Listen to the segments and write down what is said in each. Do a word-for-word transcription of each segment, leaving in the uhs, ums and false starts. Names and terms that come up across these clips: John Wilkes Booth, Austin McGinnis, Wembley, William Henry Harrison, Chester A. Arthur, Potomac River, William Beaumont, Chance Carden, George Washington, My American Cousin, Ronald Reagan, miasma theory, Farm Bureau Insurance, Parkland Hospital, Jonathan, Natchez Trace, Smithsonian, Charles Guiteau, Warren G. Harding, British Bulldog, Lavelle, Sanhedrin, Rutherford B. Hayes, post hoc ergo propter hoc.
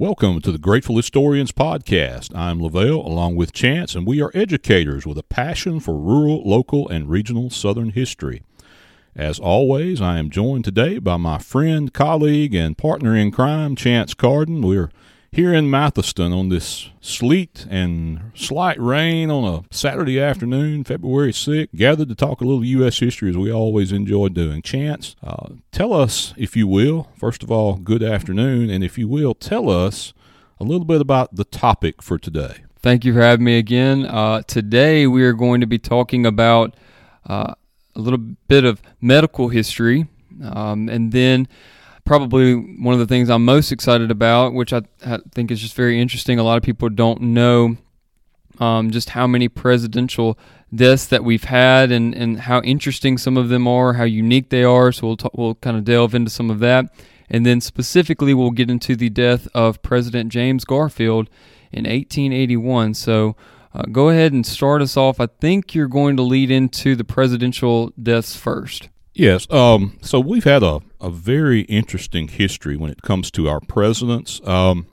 Welcome to the Grateful Historians Podcast. I'm Lavelle, along with Chance, and we are educators with a passion for rural, local, and regional Southern history. As always, I am joined today by my friend, colleague, and partner in crime, Chance Carden. We're here in Mathiston on this sleet and slight rain on a Saturday afternoon, February sixth, gathered to talk a little U S history as we always enjoy doing. Chance, uh, tell us, if you will, first of all, good afternoon, and if you will, tell us a little bit about the topic for today. Thank you for having me again. Uh, today we are going to be talking about uh, a little bit of medical history, um, and then probably one of the things I'm most excited about, which I, I think is just very interesting. A lot of people don't know um, just how many presidential deaths that we've had and, and how interesting some of them are, how unique they are. So we'll, talk, we'll kind of delve into some of that. And then specifically, we'll get into the death of President James Garfield in eighteen eighty-one. So uh, go ahead and start us off. I think you're going to lead into the presidential deaths first. Yes, um, so we've had a, a very interesting history when it comes to our presidents. Um,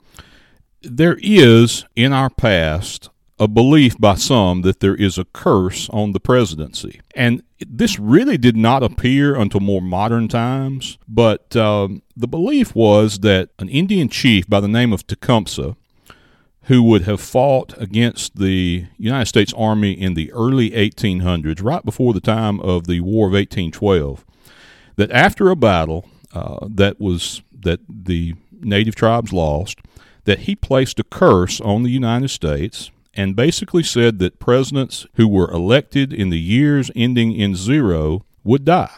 there is, in our past, a belief by some that there is a curse on the presidency. And this really did not appear until more modern times, but um, the belief was that an Indian chief by the name of Tecumseh, who would have fought against the United States Army in the early eighteen hundreds, right before the time of the War of eighteen twelve, that after a battle uh, that was that the native tribes lost, that he placed a curse on the United States and basically said that presidents who were elected in the years ending in zero would die.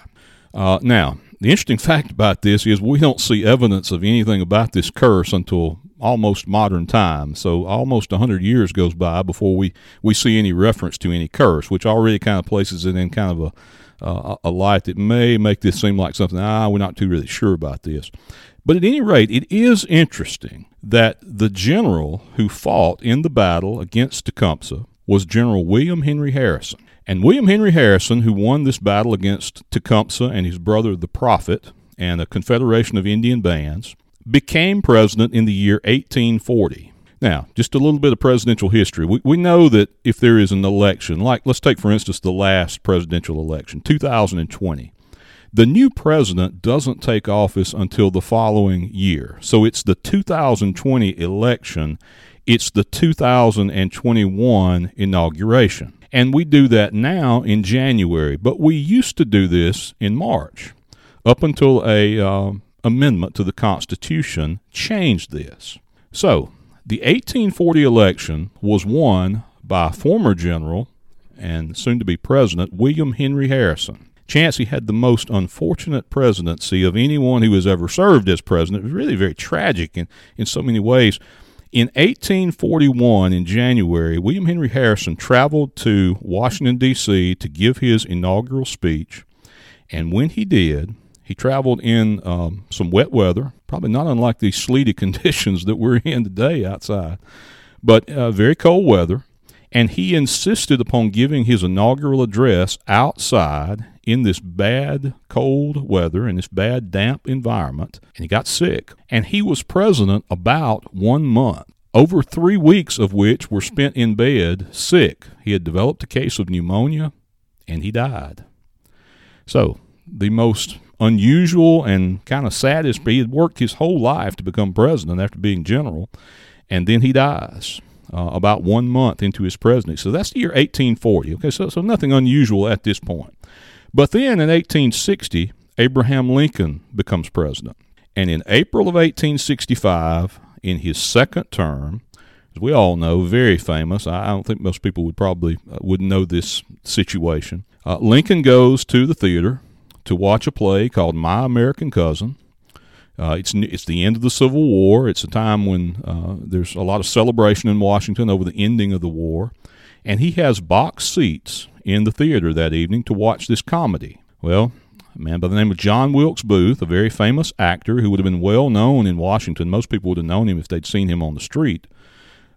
Uh, now, the interesting fact about this is we don't see evidence of anything about this curse until almost modern time, so almost one hundred years goes by before we, we see any reference to any curse, which already kind of places it in kind of a uh, a light that may make this seem like something, ah, we're not too really sure about this. But at any rate, it is interesting that the general who fought in the battle against Tecumseh was General William Henry Harrison. And William Henry Harrison, who won this battle against Tecumseh and his brother the Prophet and a confederation of Indian bands, became president in the year eighteen forty. Now, just a little bit of presidential history. We we know that if there is an election, like let's take, for instance, the last presidential election, two thousand twenty, the new president doesn't take office until the following year. So it's the two thousand twenty election. It's the two thousand twenty-one inauguration. And we do that now in January, but we used to do this in March up until a Uh, amendment to the Constitution changed this. So, the eighteen forty election was won by former general and soon-to-be president William Henry Harrison. Chance, he had the most unfortunate presidency of anyone who has ever served as president. It was really very tragic in, in so many ways. In eighteen forty-one, in January, William Henry Harrison traveled to Washington, D C to give his inaugural speech, and when he did, he traveled in um, some wet weather, probably not unlike these sleety conditions that we're in today outside, but uh, very cold weather, and he insisted upon giving his inaugural address outside in this bad cold weather, in this bad damp environment, and he got sick. And he was president about one month, over three weeks of which were spent in bed sick. He had developed a case of pneumonia, and he died. So, the most unusual and kind of sad is he had worked his whole life to become president after being general, and then he dies uh, about one month into his presidency. So that's the year eighteen forty. Okay, so, so nothing unusual at this point. But then in eighteen sixty, Abraham Lincoln becomes president. And in April of eighteen sixty-five, in his second term, as we all know, very famous, I don't think most people would probably uh, wouldn't know this situation, uh, Lincoln goes to the theater to watch a play called My American Cousin. Uh, it's it's the end of the Civil War. It's a time when uh, there's a lot of celebration in Washington over the ending of the war. And he has box seats in the theater that evening to watch this comedy. Well, a man by the name of John Wilkes Booth, a very famous actor who would have been well known in Washington. Most people would have known him if they'd seen him on the street.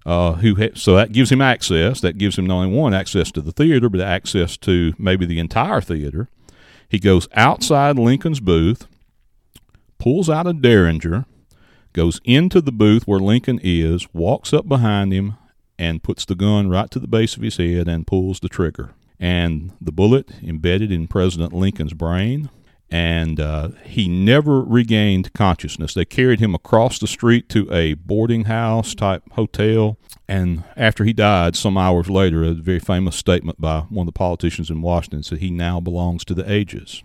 Uh, who ha- so that gives him access. That gives him not only one access to the theater, but access to maybe the entire theater. He goes outside Lincoln's booth, pulls out a derringer, goes into the booth where Lincoln is, walks up behind him, and puts the gun right to the base of his head and pulls the trigger. And the bullet embedded in President Lincoln's brain, and uh, he never regained consciousness. They carried him across the street to a boarding house type hotel, and after he died some hours later, a very famous statement by one of the politicians in Washington said he now belongs to the ages.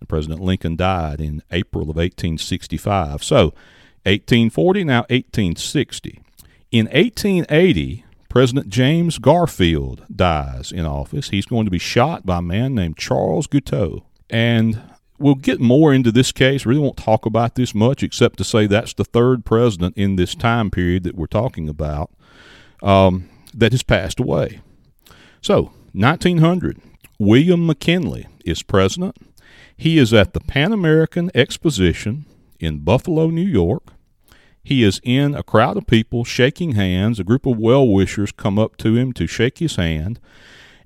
And President Lincoln died in April of eighteen sixty-five. So eighteen forty, now eighteen sixty. In eighteen eighty, President James Garfield dies in office. He's going to be shot by a man named Charles Guiteau. And we'll get more into this case. Really won't talk about this much except to say that's the third president in this time period that we're talking about um, that has passed away. So, nineteen hundred, William McKinley is president. He is at the Pan American Exposition in Buffalo, New York. He is in a crowd of people shaking hands. A group of well-wishers come up to him to shake his hand.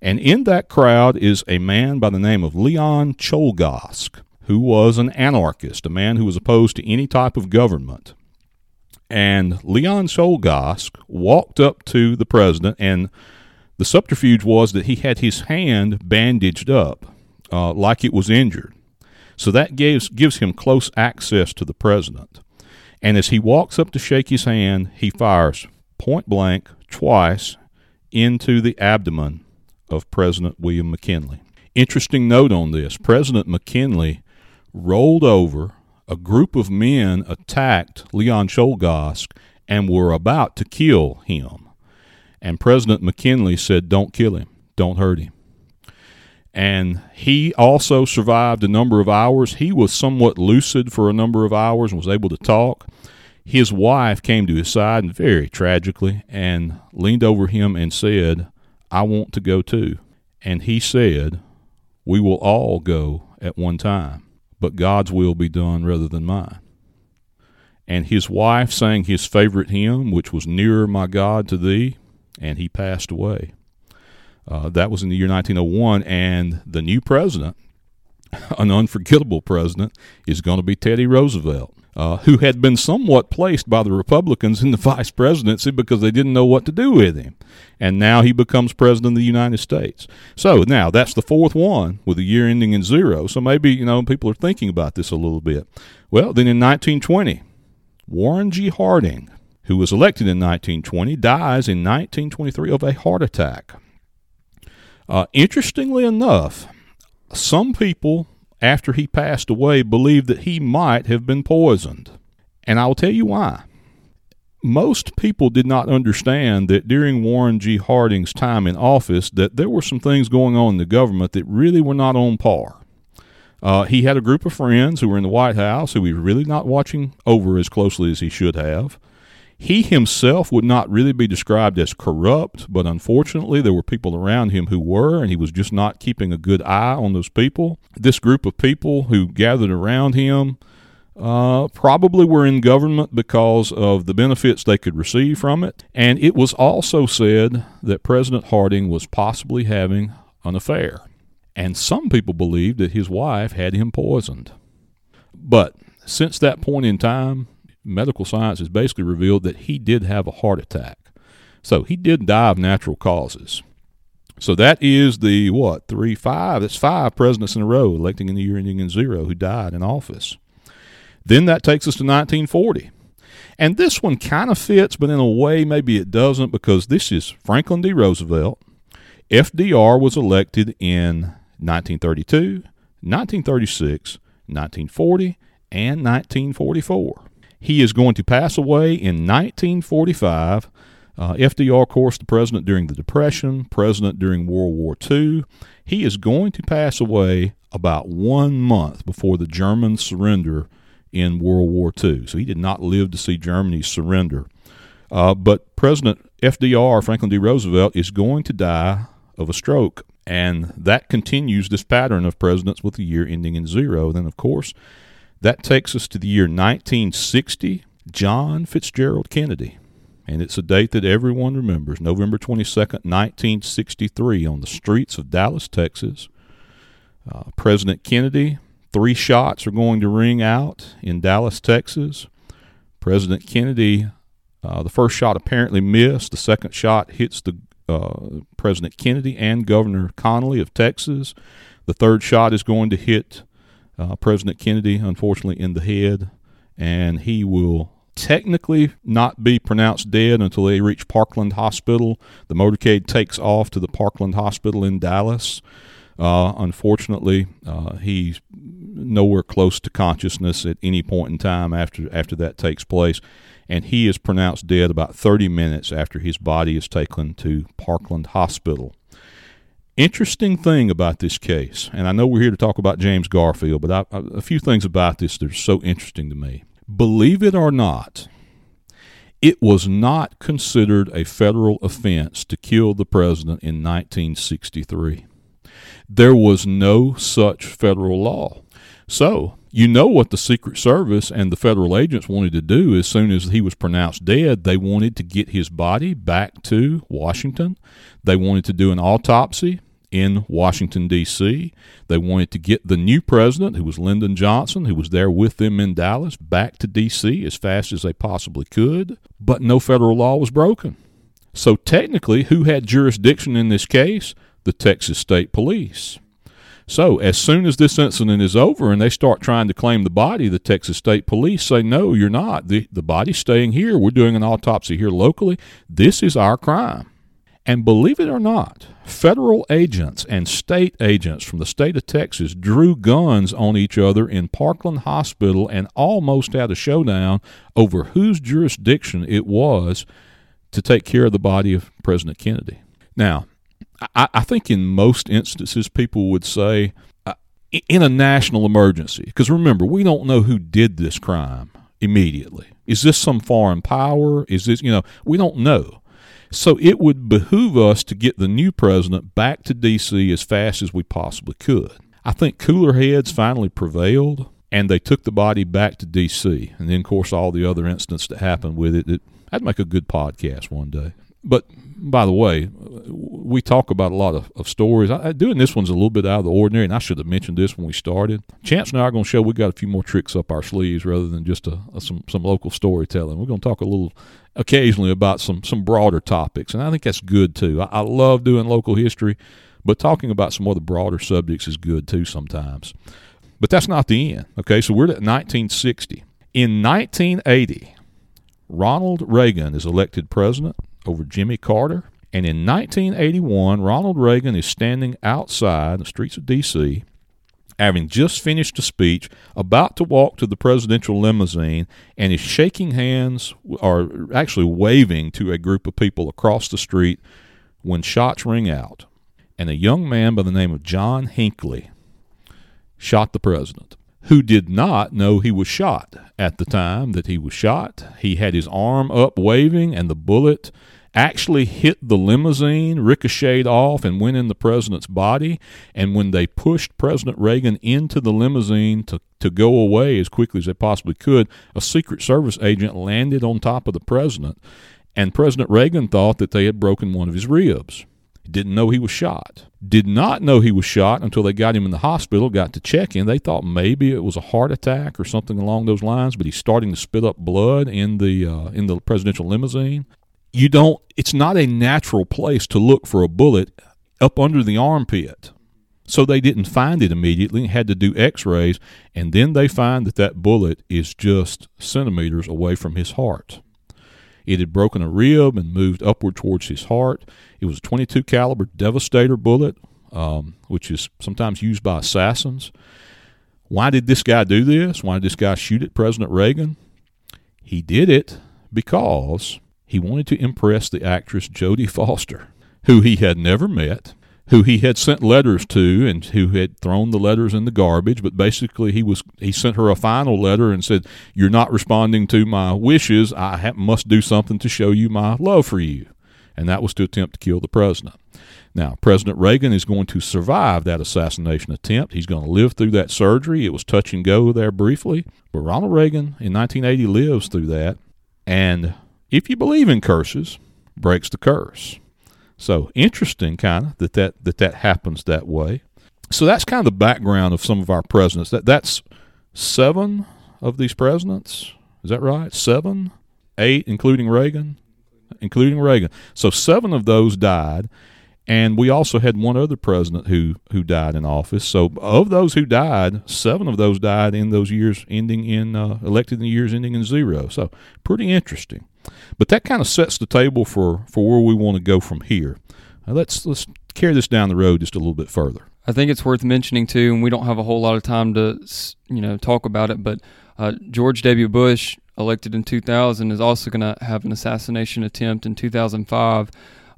And in that crowd is a man by the name of Leon Czolgosz, who was an anarchist, a man who was opposed to any type of government. And Leon Czolgosz walked up to the president, and the subterfuge was that he had his hand bandaged up uh, like it was injured. So that gives, gives him close access to the president. And as he walks up to shake his hand, he fires point blank twice into the abdomen of President William McKinley. Interesting note on this. President McKinley rolled over. A group of men attacked Leon Czolgosz and were about to kill him. And President McKinley said, "Don't kill him. Don't hurt him." And he also survived a number of hours. He was somewhat lucid for a number of hours and was able to talk. His wife came to his side, and very tragically, and leaned over him and said, "I want to go too." And he said, "We will all go at one time, but God's will be done rather than mine." And his wife sang his favorite hymn, which was "Nearer, My God, to Thee," and he passed away. Uh, that was in the year nineteen oh one, and the new president, an unforgettable president, is going to be Teddy Roosevelt, uh, who had been somewhat placed by the Republicans in the vice presidency because they didn't know what to do with him. And now he becomes president of the United States. So now that's the fourth one with a year ending in zero. So maybe, you know, people are thinking about this a little bit. Well, then in nineteen twenty, Warren G. Harding, who was elected in nineteen twenty, dies in nineteen twenty-three of a heart attack. Uh, interestingly enough, some people, after he passed away, believed that he might have been poisoned. And I'll tell you why. Most people did not understand that during Warren G. Harding's time in office that there were some things going on in the government that really were not on par. Uh, he had a group of friends who were in the White House who he was really not watching over as closely as he should have. He himself would not really be described as corrupt, but unfortunately there were people around him who were, and he was just not keeping a good eye on those people. This group of people who gathered around him uh, probably were in government because of the benefits they could receive from it, and it was also said that President Harding was possibly having an affair, and some people believed that his wife had him poisoned. But since that point in time, medical science has basically revealed that he did have a heart attack. So he did die of natural causes. So that is the, what, three, five? That's five presidents in a row, electing in the year ending in zero, who died in office. Then that takes us to nineteen forty. And this one kind of fits, but in a way maybe it doesn't, because this is Franklin D. Roosevelt. F D R was elected in nineteen thirty-two, nineteen thirty-six, nineteen forty, and nineteen forty-four. He is going to pass away in nineteen forty-five. Uh, F D R, of course, the president during the Depression, president during World War Two. He is going to pass away about one month before the German surrender in World War Two. So he did not live to see Germany surrender. Uh, but President F D R, Franklin D. Roosevelt, is going to die of a stroke. And that continues this pattern of presidents with the year ending in zero. Then, of course, that takes us to the year nineteen sixty, John Fitzgerald Kennedy. And it's a date that everyone remembers, November twenty-second, nineteen sixty-three, on the streets of Dallas, Texas. Uh, President Kennedy, three shots are going to ring out in Dallas, Texas. President Kennedy, uh, the first shot apparently missed. The second shot hits the uh, President Kennedy and Governor Connally of Texas. The third shot is going to hit uh, President Kennedy, unfortunately, in the head, and he will technically not be pronounced dead until they reach Parkland Hospital. The motorcade takes off to the Parkland Hospital in Dallas. Uh, unfortunately, uh, he's nowhere close to consciousness at any point in time after after that takes place, and he is pronounced dead about thirty minutes after his body is taken to Parkland Hospital. Interesting thing about this case, and I know we're here to talk about James Garfield, but I, I, a few things about this that are so interesting to me. Believe it or not, it was not considered a federal offense to kill the president in nineteen sixty-three. There was no such federal law. So, you know what the Secret Service and the federal agents wanted to do as soon as he was pronounced dead. They wanted to get his body back to Washington. They wanted to do an autopsy in Washington, D C. They wanted to get the new president, who was Lyndon Johnson, who was there with them in Dallas, back to D C as fast as they possibly could, but no federal law was broken. So technically, who had jurisdiction in this case? The Texas State Police. So as soon as this incident is over and they start trying to claim the body, the Texas State Police say, no, you're not. The, the body's staying here. We're doing an autopsy here locally. This is our crime. And believe it or not, federal agents and state agents from the state of Texas drew guns on each other in Parkland Hospital and almost had a showdown over whose jurisdiction it was to take care of the body of President Kennedy. Now, I, I think in most instances people would say uh, in a national emergency, because remember, we don't know who did this crime immediately. Is this some foreign power? Is this, you know, we don't know. So it would behoove us to get the new president back to D C as fast as we possibly could. I think cooler heads finally prevailed, and they took the body back to D C. And then, of course, all the other incidents that happened with it, it that'd make a good podcast one day. But, by the way, we talk about a lot of, of stories. I, doing this one's a little bit out of the ordinary, and I should have mentioned this when we started. Chance and I are going to show we got a few more tricks up our sleeves rather than just a, a, some, some local storytelling. We're going to talk a little occasionally about some, some broader topics, and I think that's good too. I, I love doing local history, but talking about some other broader subjects is good too sometimes. But that's not the end. Okay, so we're at nineteen sixty. In nineteen eighty, Ronald Reagan is elected president over Jimmy Carter. And in nineteen eighty-one, Ronald Reagan is standing outside the streets of D C, having just finished a speech, about to walk to the presidential limousine, and is shaking hands, or actually waving to a group of people across the street when shots ring out. And a young man by the name of John Hinckley shot the president, who did not know he was shot at the time that he was shot. He had his arm up waving, and the bullet actually hit the limousine, ricocheted off, and went in the president's body. And when they pushed President Reagan into the limousine to, to go away as quickly as they possibly could, a Secret Service agent landed on top of the president, and President Reagan thought that they had broken one of his ribs. Didn't know he was shot. Did not know he was shot until they got him in the hospital, got to check in. They thought maybe it was a heart attack or something along those lines, but he's starting to spit up blood in the uh, in the presidential limousine. You don't, it's not a natural place to look for a bullet up under the armpit. So they didn't find it immediately, had to do x-rays, and then they find that that bullet is just centimeters away from his heart. It had broken a rib and moved upward towards his heart. It was a twenty-two caliber Devastator bullet, um, which is sometimes used by assassins. Why did this guy do this? Why did this guy shoot at President Reagan? He did it because he wanted to impress the actress Jodie Foster, who he had never met, who he had sent letters to, and who had thrown the letters in the garbage. But basically, he was he sent her a final letter and said, "You're not responding to my wishes. I ha- must do something to show you my love for you." And that was to attempt to kill the president. Now, President Reagan is going to survive that assassination attempt. He's going to live through that surgery. It was touch and go there briefly. But Ronald Reagan in nineteen eighty lives through that, and if you believe in curses, breaks the curse. So interesting kind of that that, that that happens that way. So that's kind of the background of some of our presidents. That That's seven of these presidents. Is that right? Seven? Eight, including Reagan? Including Reagan. So seven of those died. And we also had one other president who, who died in office. So of those who died, seven of those died in those years ending in, uh, elected in the years ending in zero. So pretty interesting. But that kind of sets the table for, for where we want to go from here. Now let's let's carry this down the road just a little bit further. I think it's worth mentioning, too, and we don't have a whole lot of time to, you know, talk about it, but uh, George W. Bush, elected in two thousand, is also going to have an assassination attempt in two thousand five.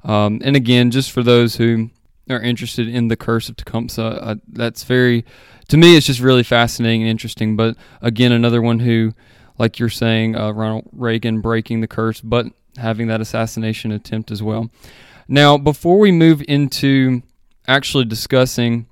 Um, and again, just for those who are interested in the curse of Tecumseh, uh, that's very, to me, it's just really fascinating and interesting. But again, another one who, like you're saying, uh, Ronald Reagan breaking the curse, but having that assassination attempt as well. Now, before we move into actually discussing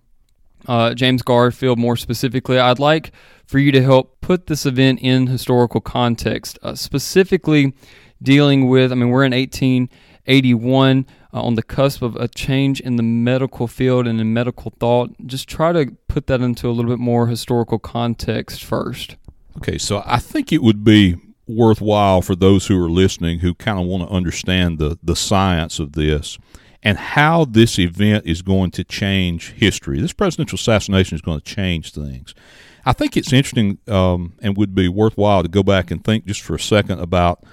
uh, James Garfield more specifically, I'd like for you to help put this event in historical context, uh, specifically dealing with, I mean, we're in eighteen eighty-one, uh, on the cusp of a change in the medical field and in medical thought. Just try to put that into a little bit more historical context first. Okay, so I think it would be worthwhile for those who are listening who kind of want to understand the, the science of this and how this event is going to change history. This presidential assassination is going to change things. I think it's interesting um, and would be worthwhile to go back and think just for a second about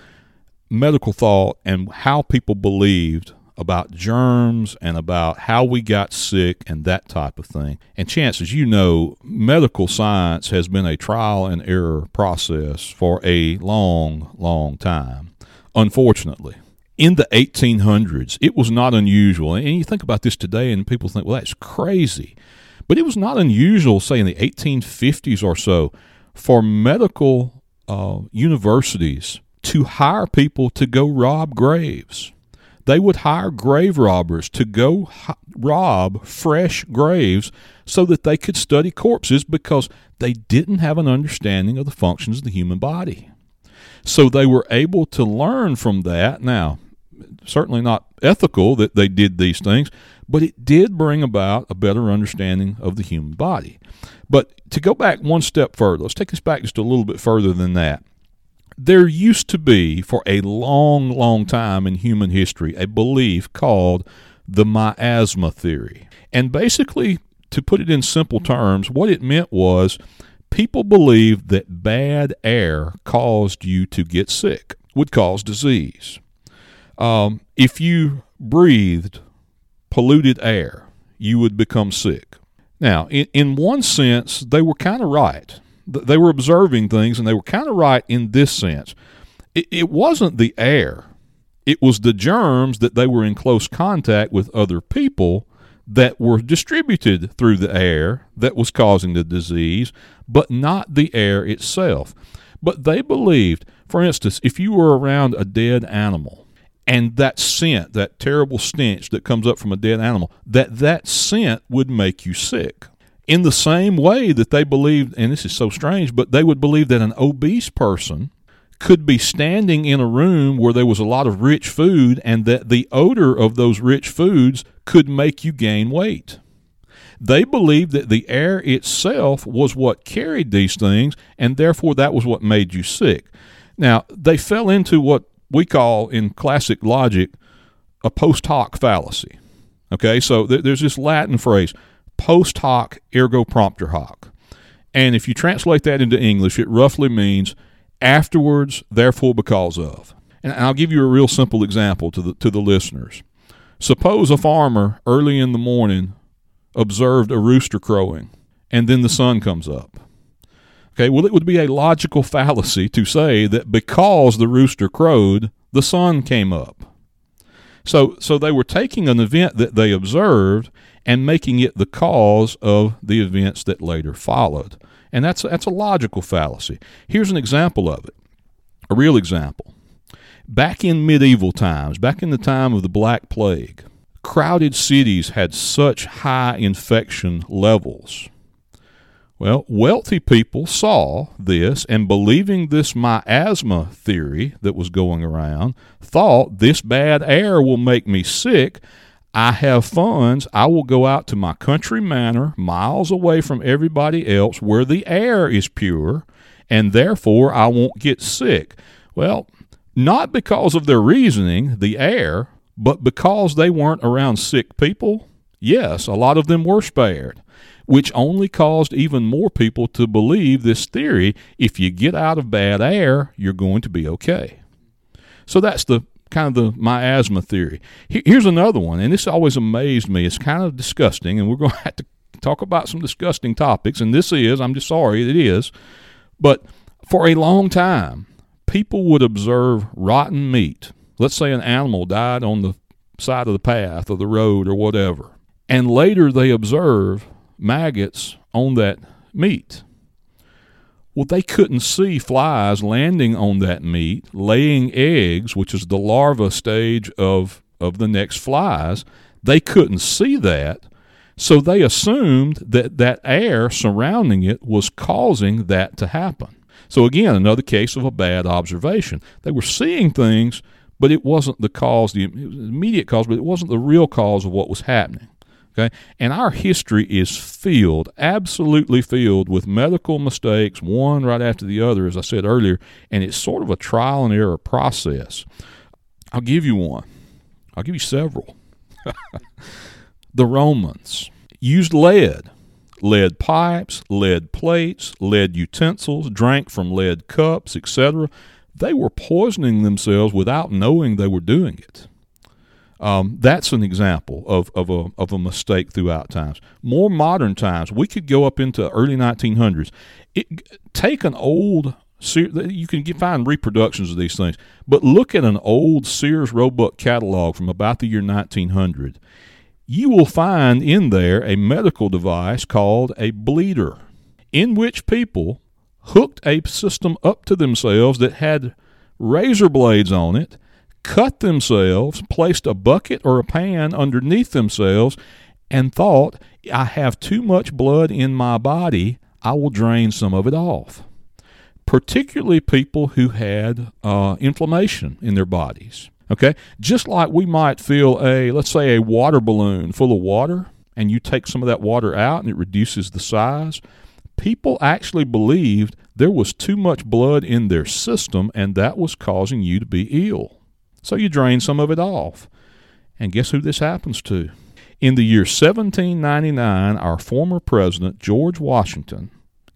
medical thought and how people believed about germs and about how we got sick and that type of thing. And chances, you know, medical science has been a trial and error process for a long, long time, unfortunately. In the eighteen hundreds, it was not unusual. And you think about this today and people think, well, that's crazy. But it was not unusual, say, in the eighteen fifties or so, for medical uh, universities to hire people to go rob graves. They would hire grave robbers to go h- rob fresh graves so that they could study corpses because they didn't have an understanding of the functions of the human body. So they were able to learn from that. Now, certainly not ethical that they did these things, but it did bring about a better understanding of the human body. But to go back one step further, let's take this back just a little bit further than that. There used to be, for a long, long time in human history, a belief called the miasma theory. And basically, to put it in simple terms, what it meant was people believed that bad air caused you to get sick, would cause disease. Um, if you breathed polluted air, you would become sick. Now, in, in one sense, they were kind of right. They were observing things, and they were kind of right in this sense. It, it wasn't the air. It was the germs that they were in close contact with other people that were distributed through the air that was causing the disease, but not the air itself. But they believed, for instance, if you were around a dead animal, and that scent, that terrible stench that comes up from a dead animal, that that scent would make you sick. In the same way that they believed, and this is so strange, but they would believe that an obese person could be standing in a room where there was a lot of rich food and that the odor of those rich foods could make you gain weight. They believed that the air itself was what carried these things, and therefore that was what made you sick. Now, they fell into what we call, in classic logic, a post hoc fallacy. Okay, so th- there's this Latin phrase, post hoc ergo propter hoc. And if you translate that into English, it roughly means afterwards, therefore because of. And I'll give you a real simple example to the to the listeners. Suppose a farmer early in the morning observed a rooster crowing and then the sun comes up. Okay, well, it would be a logical fallacy to say that because the rooster crowed, the sun came up. So so they were taking an event that they observed and making it the cause of the events that later followed. And that's, that's a logical fallacy. Here's an example of it, a real example. Back in medieval times, back in the time of the Black Plague, crowded cities had such high infection levels. Well, wealthy people saw this and, believing this miasma theory that was going around, thought this bad air will make me sick. I have funds. I will go out to my country manor, miles away from everybody else, where the air is pure, and therefore I won't get sick. Well, not because of their reasoning, the air, but because they weren't around sick people, yes, a lot of them were spared, which only caused even more people to believe this theory: if you get out of bad air, you're going to be okay. So that's the kind of the miasma theory. Here's another one, and this always amazed me. It's kind of disgusting, and we're going to have to talk about some disgusting topics, and this is, I'm just sorry, it is, but for a long time, people would observe rotten meat. Let's say an animal died on the side of the path or the road or whatever, and later they observe maggots on that meat. Well, they couldn't see flies landing on that meat, laying eggs, which is the larva stage of, of the next flies. They couldn't see that, so they assumed that that air surrounding it was causing that to happen. So again, another case of a bad observation. They were seeing things, but it wasn't the cause, the immediate cause, but it wasn't the real cause of what was happening. Okay? And our history is filled, absolutely filled, with medical mistakes, one right after the other, as I said earlier, and it's sort of a trial and error process. I'll give you one. I'll give you several. The Romans used lead, lead pipes, lead plates, lead utensils, drank from lead cups, et cetera. They were poisoning themselves without knowing they were doing it. Um, that's an example of, of, a, of a mistake throughout times. More modern times, we could go up into early nineteen hundreds. It, take an old, you can get, find reproductions of these things, but look at an old Sears Roebuck catalog from about the year nineteen hundred. You will find in there a medical device called a bleeder, in which people hooked a system up to themselves that had razor blades on it, cut themselves, placed a bucket or a pan underneath themselves, and thought, I have too much blood in my body, I will drain some of it off. Particularly people who had uh, inflammation in their bodies. Okay? Just like we might fill a, let's say, a water balloon full of water, and you take some of that water out and it reduces the size. People actually believed there was too much blood in their system, and that was causing you to be ill. So you drain some of it off. And guess who this happens to? In the year seventeen ninety-nine, our former president, George Washington,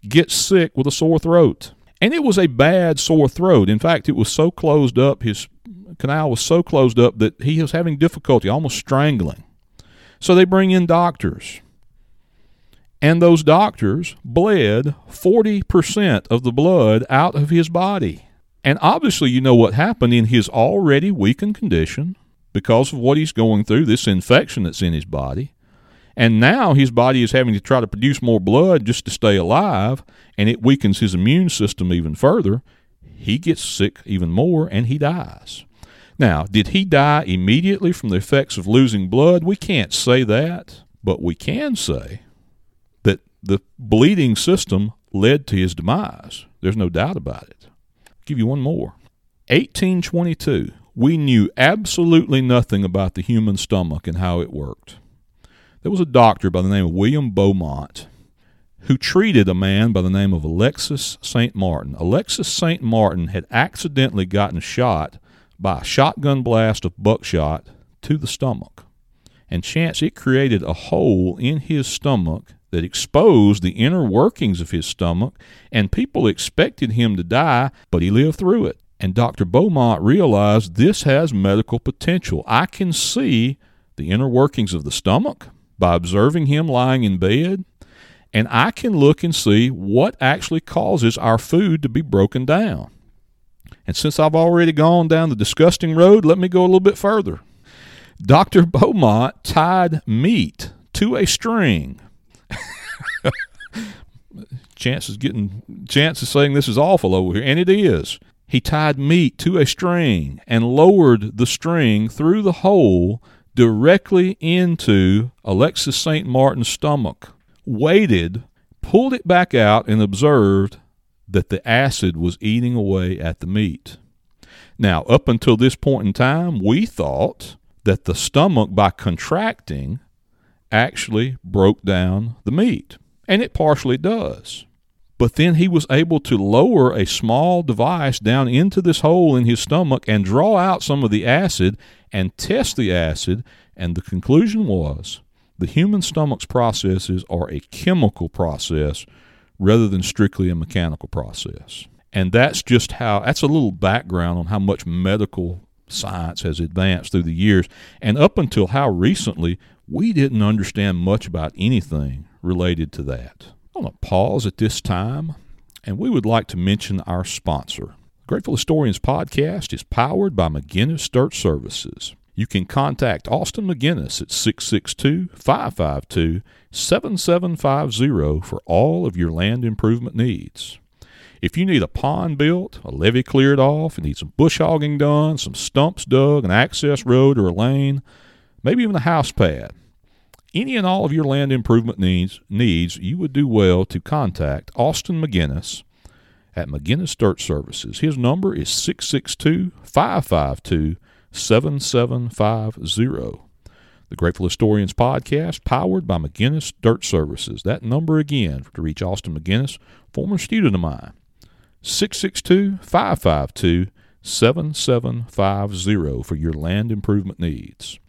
gets sick with a sore throat. And it was a bad sore throat. In fact, it was so closed up, his canal was so closed up that he was having difficulty, almost strangling. So they bring in doctors. And those doctors bled forty percent of the blood out of his body. And obviously, you know what happened in his already weakened condition because of what he's going through, this infection that's in his body. And now his body is having to try to produce more blood just to stay alive, and it weakens his immune system even further. He gets sick even more, and he dies. Now, did he die immediately from the effects of losing blood? We can't say that, but we can say that the bleeding system led to his demise. There's no doubt about it. Give you one more. eighteen twenty-two, we knew absolutely nothing about the human stomach and how it worked. There was a doctor by the name of William Beaumont who treated a man by the name of Alexis Saint Martin. Alexis Saint Martin had accidentally gotten shot by a shotgun blast of buckshot to the stomach, and chance it created a hole in his stomach that exposed the inner workings of his stomach, and people expected him to die, but he lived through it. And Doctor Beaumont realized this has medical potential. I can see the inner workings of the stomach by observing him lying in bed, and I can look and see what actually causes our food to be broken down. And since I've already gone down the disgusting road, let me go a little bit further. Doctor Beaumont tied meat to a string. Chance is getting chance is saying this is awful over here, and it is. He tied meat to a string and lowered the string through the hole directly into Alexis Saint Martin's stomach, waited, pulled it back out, and observed that the acid was eating away at the meat. Now, up until this point in time, we thought that the stomach, by contracting, actually broke down the meat, and it partially does. but then he was able to lower a small device down into this hole in his stomach and draw out some of the acid and test the acid, and the conclusion was the human stomach's processes are a chemical process rather than strictly a mechanical process. And that's just how, that's a little background on how much medical science has advanced through the years. And up until how recently, we didn't understand much about anything related to that. I'm going to pause at this time, and we would like to mention our sponsor. Grateful Historians podcast is powered by McGinnis Dirt Services. You can contact Austin McGinnis at six six two, five five two, seven seven five zero for all of your land improvement needs. If you need a pond built, a levee cleared off, you need some bush hogging done, some stumps dug, an access road or a lane, maybe even a house pad, any and all of your land improvement needs, needs you would do well to contact Austin McGinnis at McGinnis Dirt Services. His number is six six two, five five two, seven seven five zero. The Grateful Historians podcast, powered by McGinnis Dirt Services. That number again to reach Austin McGinnis, former student of mine. six six two, five five two, seven seven five zero for your land improvement needs.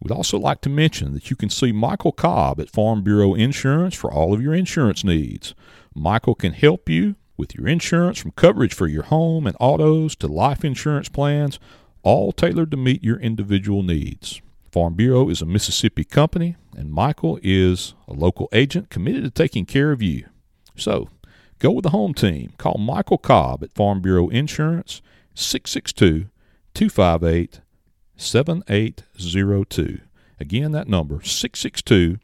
We'd also like to mention that you can see Michael Cobb at Farm Bureau Insurance for all of your insurance needs. Michael can help you with your insurance, from coverage for your home and autos to life insurance plans, all tailored to meet your individual needs. Farm Bureau is a Mississippi company, and Michael is a local agent committed to taking care of you. So, go with the home team. Call Michael Cobb at Farm Bureau Insurance, six six two, two five eight, seven eight zero two. Again, that number, six six two,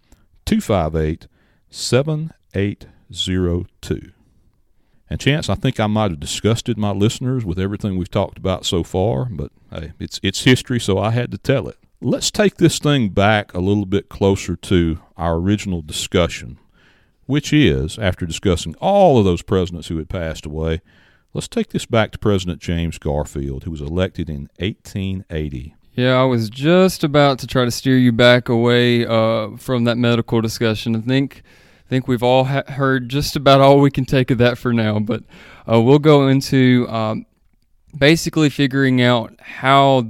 two five eight, seven eight zero two. And Chance, I think I might have disgusted my listeners with everything we've talked about so far, but hey, it's it's history, so I had to tell it. Let's take this thing back a little bit closer to our original discussion, which is, after discussing all of those presidents who had passed away, let's take this back to President James Garfield, who was elected in eighteen eighty. Yeah, I was just about to try to steer you back away uh, from that medical discussion. I think I think we've all ha- heard just about all we can take of that for now, but uh, we'll go into um, basically figuring out how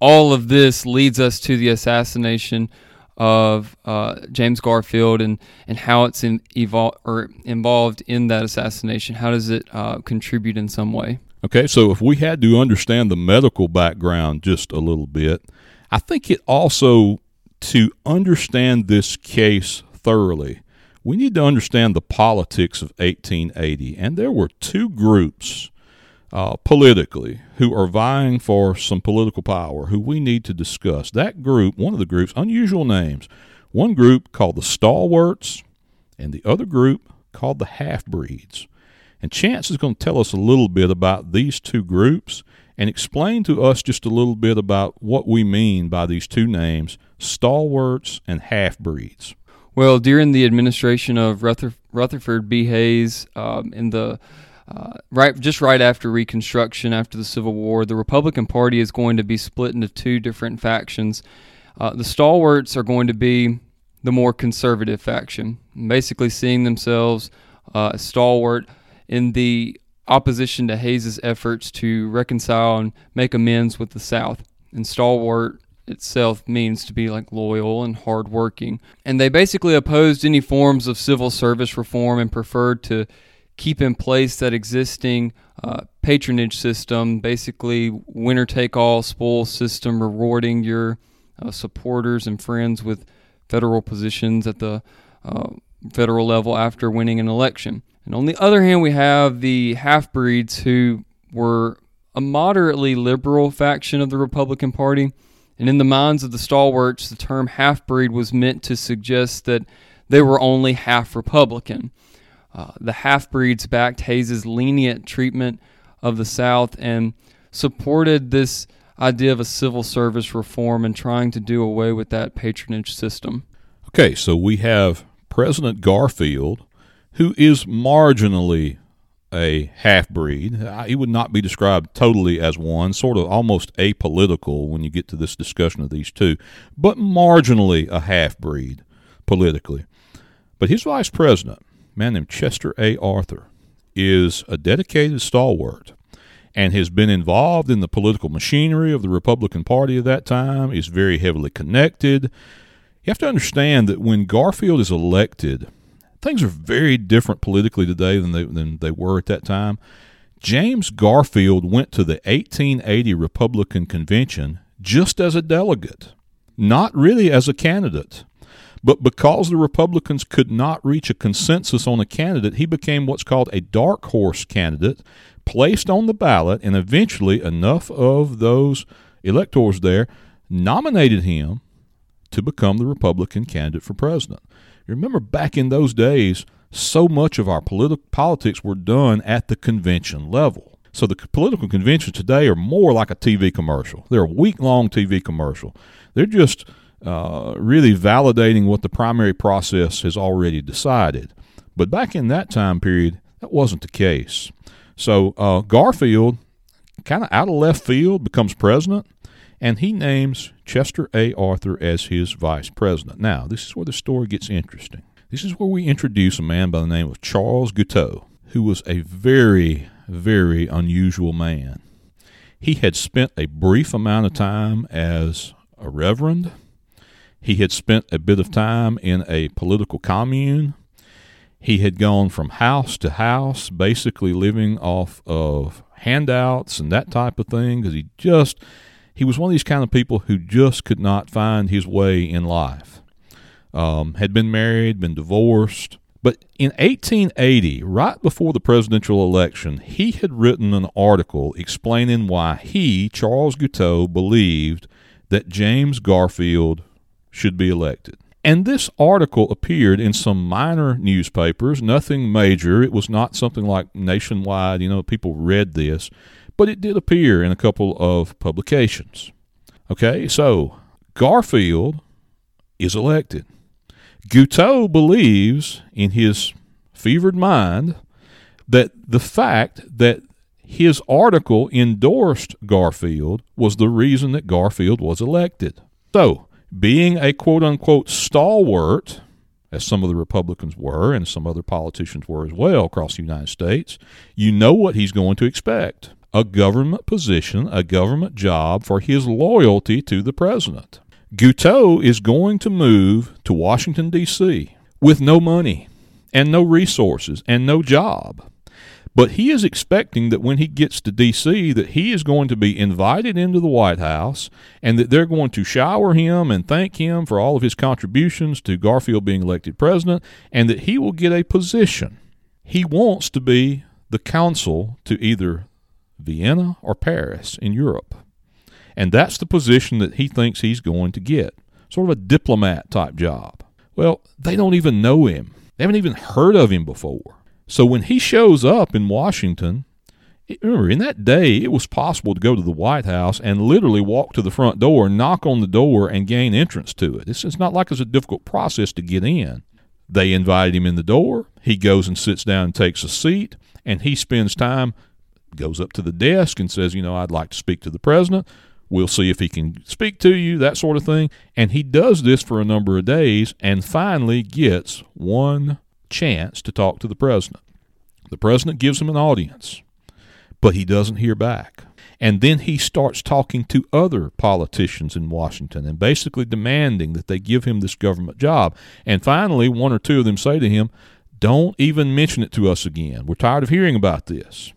all of this leads us to the assassination of uh, James Garfield and, and how it's in, evol- or involved in that assassination. How does it uh, contribute in some way? Okay, so if we had to understand the medical background just a little bit, I think it also, to understand this case thoroughly, we need to understand the politics of eighteen eighty. And there were two groups uh, politically who are vying for some political power who we need to discuss. That group, one of the groups, unusual names, one group called the Stalwarts and the other group called the Half-Breeds. And Chance is going to tell us a little bit about these two groups and explain to us just a little bit about what we mean by these two names, Stalwarts and Half-Breeds. Well, during the administration of Ruther- Rutherford B. Hayes, um, in the uh, right just right after Reconstruction, after the Civil War, the Republican Party is going to be split into two different factions. Uh, the Stalwarts are going to be the more conservative faction, basically seeing themselves uh, a stalwart in the opposition to Hayes's efforts to reconcile and make amends with the South. And stalwart itself means to be like loyal and hardworking, and they basically opposed any forms of civil service reform and preferred to keep in place that existing uh, patronage system, basically winner take all spoils system, rewarding your uh, supporters and friends with federal positions at the uh, federal level after winning an election. And on the other hand, we have the half-breeds, who were a moderately liberal faction of the Republican Party. And in the minds of the Stalwarts, the term half-breed was meant to suggest that they were only half Republican. Uh, the half-breeds backed Hayes's lenient treatment of the South and supported this idea of a civil service reform and trying to do away with that patronage system. Okay, so we have President Garfield, who is marginally a half-breed. He would not be described totally as one, sort of almost apolitical when you get to this discussion of these two, but marginally a half-breed politically. But his vice president, man named Chester A. Arthur, is a dedicated stalwart and has been involved in the political machinery of the Republican Party at that time, is very heavily connected. You have to understand that when Garfield is elected, things are very different politically today than they, than they were at that time. James Garfield went to the eighteen eighty Republican Convention just as a delegate, not really as a candidate. But because the Republicans could not reach a consensus on a candidate, he became what's called a dark horse candidate, placed on the ballot, and eventually enough of those electors there nominated him to become the Republican candidate for president. You remember back in those days, so much of our politi- politics were done at the convention level. So the political conventions today are more like a T V commercial. They're a week-long T V commercial. They're just uh, really validating what the primary process has already decided. But back in that time period, that wasn't the case. So uh, Garfield, kind of out of left field, becomes president, and he names Chester A. Arthur as his vice president. Now, this is where the story gets interesting. This is where we introduce a man by the name of Charles Guiteau, who was a very, very unusual man. He had spent a brief amount of time as a reverend. He had spent a bit of time in a political commune. He had gone from house to house, basically living off of handouts and that type of thing, because he just, he was one of these kind of people who just could not find his way in life. Um, had been married, been divorced. But in eighteen eighty, right before the presidential election, he had written an article explaining why he, Charles Guiteau, believed that James Garfield should be elected. And this article appeared in some minor newspapers, nothing major. It was not something like nationwide, you know, people read this, but it did appear in a couple of publications. Okay, so Garfield is elected. Guiteau believes in his fevered mind that the fact that his article endorsed Garfield was the reason that Garfield was elected. So, being a quote-unquote stalwart, as some of the Republicans were and some other politicians were as well across the United States, you know what he's going to expect: a government position, a government job for his loyalty to the president. Guiteau is going to move to Washington, D C with no money and no resources and no job. But he is expecting that when he gets to D C that he is going to be invited into the White House and that they're going to shower him and thank him for all of his contributions to Garfield being elected president, and that he will get a position. He wants to be the consul to either Vienna or Paris in Europe. And that's the position that he thinks he's going to get, sort of a diplomat-type job. Well, they don't even know him. They haven't even heard of him before. So when he shows up in Washington, remember, in that day, it was possible to go to the White House and literally walk to the front door, knock on the door, and gain entrance to it. It's not like it's a difficult process to get in. They invited him in the door. He goes and sits down and takes a seat, and he spends time, goes up to the desk and says, you know, I'd like to speak to the president. We'll see if he can speak to you, that sort of thing. And he does this for a number of days and finally gets one chance to talk to the president. The president gives him an audience, but he doesn't hear back. And then he starts talking to other politicians in Washington and basically demanding that they give him this government job. And finally, one or two of them say to him, don't even mention it to us again. We're tired of hearing about this.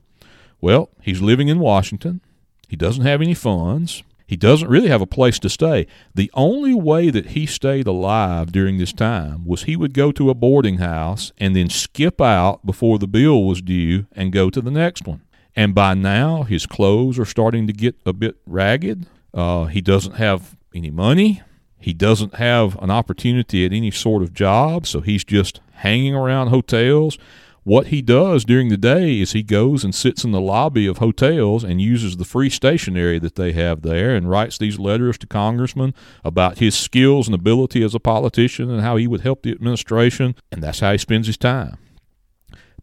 Well, he's living in Washington. He doesn't have any funds. He doesn't really have a place to stay. The only way that he stayed alive during this time was he would go to a boarding house and then skip out before the bill was due and go to the next one. And by now, his clothes are starting to get a bit ragged. Uh, he doesn't have any money. He doesn't have an opportunity at any sort of job, so he's just hanging around hotels. What he does during the day is he goes and sits in the lobby of hotels and uses the free stationery that they have there and writes these letters to congressmen about his skills and ability as a politician and how he would help the administration, and that's how he spends his time.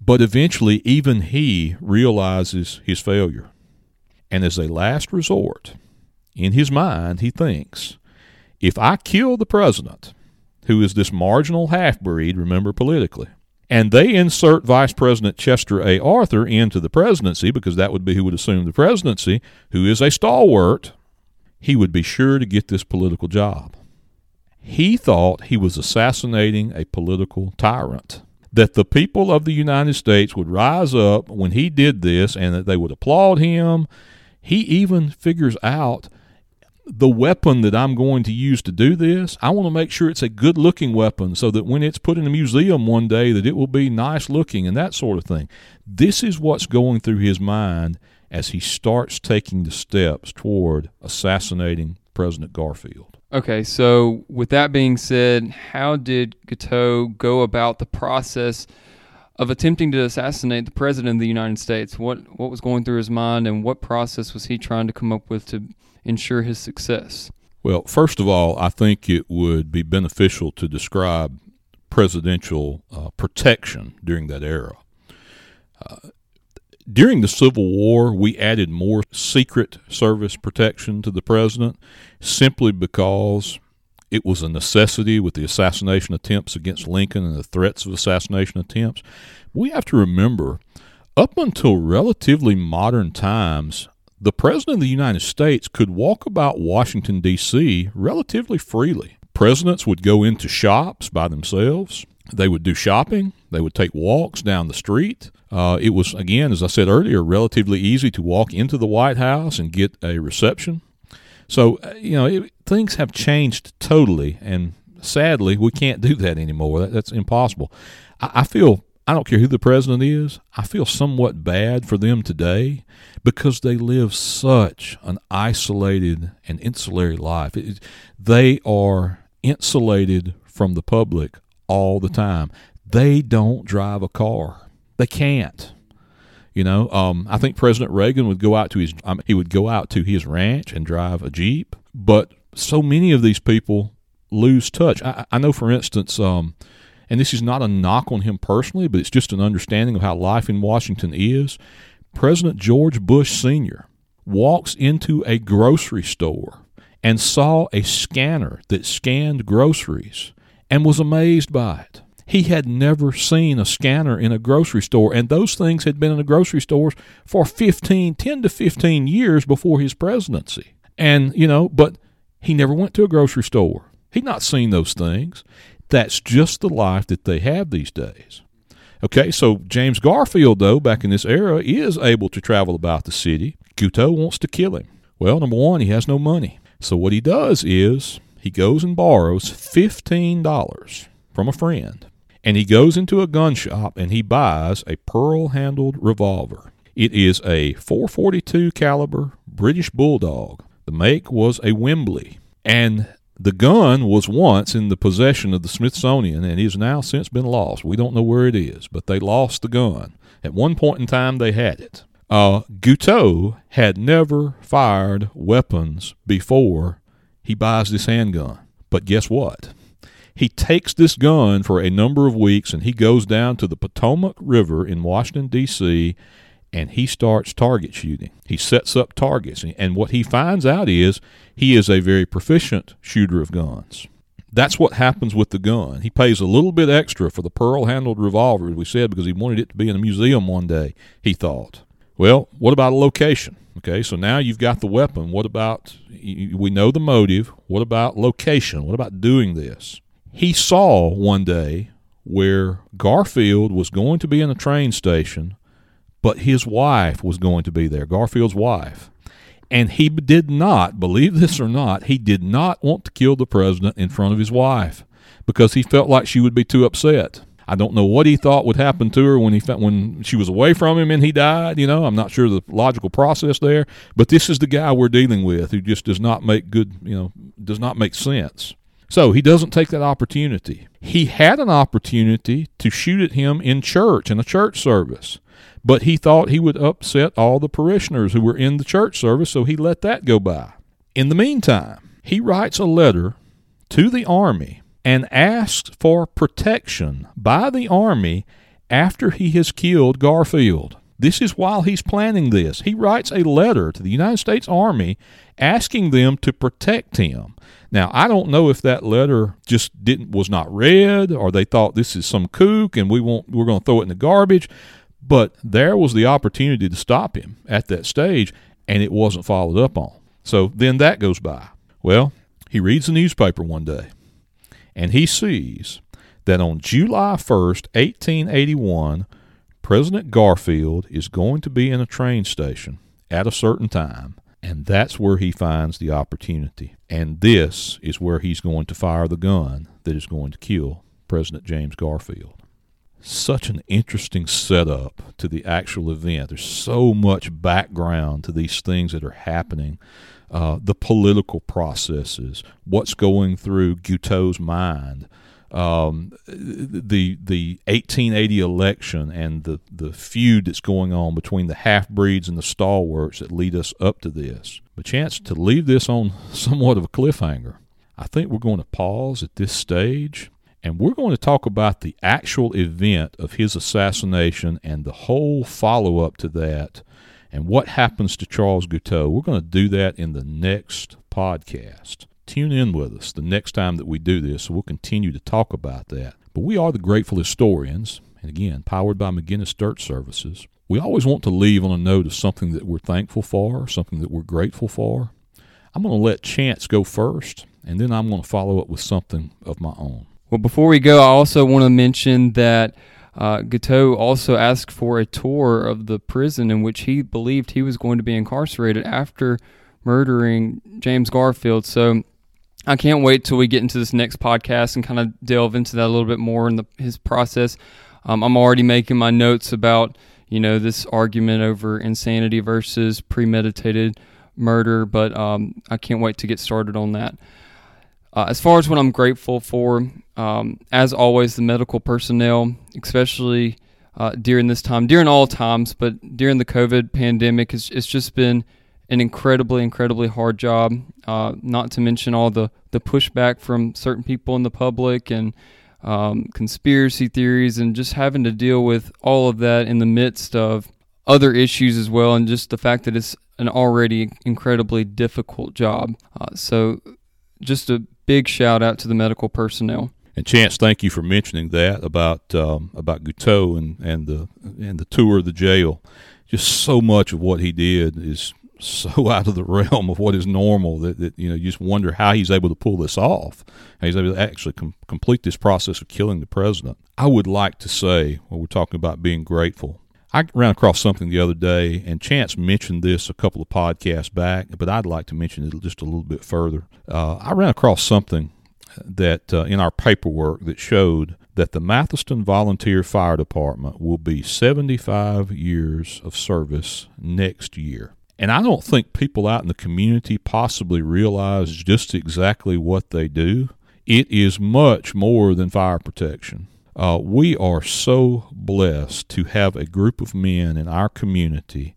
But eventually, even he realizes his failure. And as a last resort, in his mind, he thinks, if I kill the president, who is this marginal half-breed, remember politically, and they insert Vice President Chester A. Arthur into the presidency, because that would be who would assume the presidency, who is a stalwart, he would be sure to get this political job. He thought he was assassinating a political tyrant, that the people of the United States would rise up when he did this and that they would applaud him. He even figures out the weapon that I'm going to use to do this, I want to make sure it's a good-looking weapon so that when it's put in a museum one day that it will be nice-looking and that sort of thing. This is what's going through his mind as he starts taking the steps toward assassinating President Garfield. Okay, so with that being said, how did Guiteau go about the process of attempting to assassinate the President of the United States? What what was going through his mind, and what process was he trying to come up with to ensure his success? Well, first of all, I think it would be beneficial to describe presidential uh, protection during that era. Uh, during the Civil War, we added more Secret Service protection to the president simply because it was a necessity with the assassination attempts against Lincoln and the threats of assassination attempts. We have to remember, up until relatively modern times, the President of the United States could walk about Washington, D C relatively freely. Presidents would go into shops by themselves. They would do shopping. They would take walks down the street. Uh, it was, again, as I said earlier, relatively easy to walk into the White House and get a reception. So, you know, it, things have changed totally, and sadly, we can't do that anymore. That, that's impossible. I, I feel... I don't care who the president is, I feel somewhat bad for them today because they live such an isolated and insulated life. It, they are insulated from the public all the time. They don't drive a car. They can't. You know, um, I think President Reagan would go out to his I mean, he would go out to his ranch and drive a Jeep, but so many of these people lose touch. I, I know, for instance, um, and this is not a knock on him personally, but it's just an understanding of how life in Washington is. President George Bush Senior walks into a grocery store and saw a scanner that scanned groceries and was amazed by it. He had never seen a scanner in a grocery store, and those things had been in the grocery stores for fifteen, ten to fifteen years before his presidency. And, you know, but he never went to a grocery store. He'd not seen those things. That's just the life that they have these days. Okay, so James Garfield, though, back in this era, is able to travel about the city. Guiteau wants to kill him. Well, number one, he has no money. So what he does is he goes and borrows fifteen dollars from a friend, and he goes into a gun shop and he buys a pearl-handled revolver. It is a four forty-two caliber British Bulldog. The make was a Wembley, and the gun was once in the possession of the Smithsonian and is now since been lost. We don't know where it is, but they lost the gun. At one point in time, they had it. Uh, Guiteau had never fired weapons before he buys this handgun. But guess what? He takes this gun for a number of weeks, and he goes down to the Potomac River in Washington, D C, and he starts target shooting. He sets up targets. And what he finds out is he is a very proficient shooter of guns. That's what happens with the gun. He pays a little bit extra for the pearl-handled revolver, as we said, because he wanted it to be in a museum one day, he thought. Well, what about a location? Okay, so now you've got the weapon. What about, we know the motive. What about location? What about doing this? He saw one day where Garfield was going to be in a train station, but his wife was going to be there, Garfield's wife. And he did not, believe this or not, he did not want to kill the president in front of his wife because he felt like she would be too upset. I don't know what he thought would happen to her when he when she was away from him and he died. You know, I'm not sure the logical process there, but this is the guy we're dealing with who just does not make good, you know, does not make sense. So he doesn't take that opportunity. He had an opportunity to shoot at him in church, in a church service, but he thought he would upset all the parishioners who were in the church service, so he let that go by. In the meantime, he writes a letter to the army and asks for protection by the army after he has killed Garfield. This is while he's planning this. He writes a letter to the United States Army asking them to protect him. Now, I don't know if that letter just didn't was not read, or they thought this is some kook and we won't, we're going to throw it in the garbage. But there was the opportunity to stop him at that stage, and it wasn't followed up on. So then that goes by. Well, he reads the newspaper one day, and he sees that on July first, eighteen eighty-one, President Garfield is going to be in a train station at a certain time, and that's where he finds the opportunity. And this is where he's going to fire the gun that is going to kill President James Garfield. Such an interesting setup to the actual event. There's so much background to these things that are happening. Uh, the political processes, what's going through Guiteau's mind, Um, the the eighteen eighty election and the, the feud that's going on between the half-breeds and the stalwarts that lead us up to this. But chance to leave this on somewhat of a cliffhanger. I think we're going to pause at this stage, and we're going to talk about the actual event of his assassination and the whole follow-up to that and what happens to Charles Guiteau. We're going to do that in the next podcast. Tune in with us the next time that we do this, so we'll continue to talk about that. But we are the Grateful Historians, and again, powered by McGinnis Dirt Services. We always want to leave on a note of something that we're thankful for, something that we're grateful for. I'm going to let Chance go first, and then I'm going to follow up with something of my own. Well, before we go, I also want to mention that uh, Guiteau also asked for a tour of the prison in which he believed he was going to be incarcerated after murdering James Garfield. So I can't wait till we get into this next podcast and kind of delve into that a little bit more in the, his process. Um, I'm already making my notes about, you know, this argument over insanity versus premeditated murder, but um, I can't wait to get started on that. Uh, as far as what I'm grateful for, um, as always, the medical personnel, especially uh, during this time, during all times, but during the COVID pandemic, it's, it's just been an incredibly, incredibly hard job, uh, not to mention all the, the pushback from certain people in the public and um, conspiracy theories and just having to deal with all of that in the midst of other issues as well, and just the fact that it's an already incredibly difficult job. Uh, so just a big shout out to the medical personnel. And Chance, thank you for mentioning that about um, about Guiteau and, and, the, and the tour of the jail. Just so much of what he did is so out of the realm of what is normal that, that you know, you just wonder how he's able to pull this off, how he's able to actually com- complete this process of killing the president. I would like to say, when we're talking about being grateful, I ran across something the other day, and Chance mentioned this a couple of podcasts back, but I'd like to mention it just a little bit further. Uh, I ran across something that uh, in our paperwork that showed that the Mathiston Volunteer Fire Department will be seventy-five years of service next year. And I don't think people out in the community possibly realize just exactly what they do. It is much more than fire protection. Uh, we are so blessed to have a group of men in our community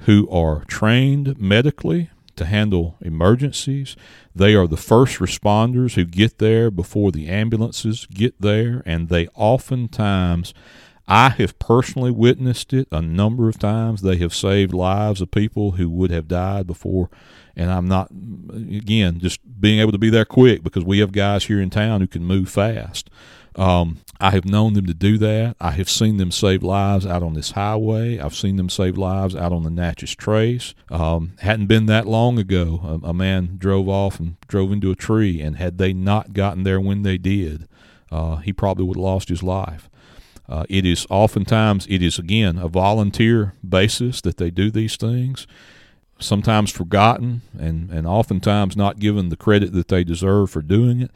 who are trained medically to handle emergencies. They are the first responders who get there before the ambulances get there, and they oftentimes, I have personally witnessed it a number of times. They have saved lives of people who would have died before. And I'm not, again, just being able to be there quick because we have guys here in town who can move fast. Um, I have known them to do that. I have seen them save lives out on this highway. I've seen them save lives out on the Natchez Trace. Um, hadn't been that long ago, a, a man drove off and drove into a tree, and had they not gotten there when they did, uh, he probably would have lost his life. Uh, it is oftentimes, it is, again, a volunteer basis that they do these things, sometimes forgotten and, and oftentimes not given the credit that they deserve for doing it.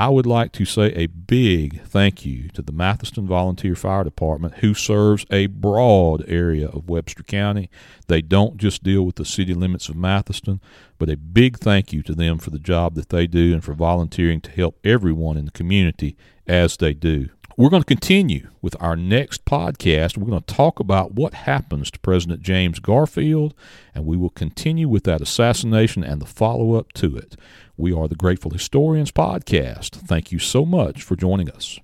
I would like to say a big thank you to the Mathiston Volunteer Fire Department, who serves a broad area of Webster County. They don't just deal with the city limits of Mathiston, but a big thank you to them for the job that they do and for volunteering to help everyone in the community as they do. We're going to continue with our next podcast. We're going to talk about what happens to President James Garfield, and we will continue with that assassination and the follow-up to it. We are the Grateful Historians Podcast. Thank you so much for joining us.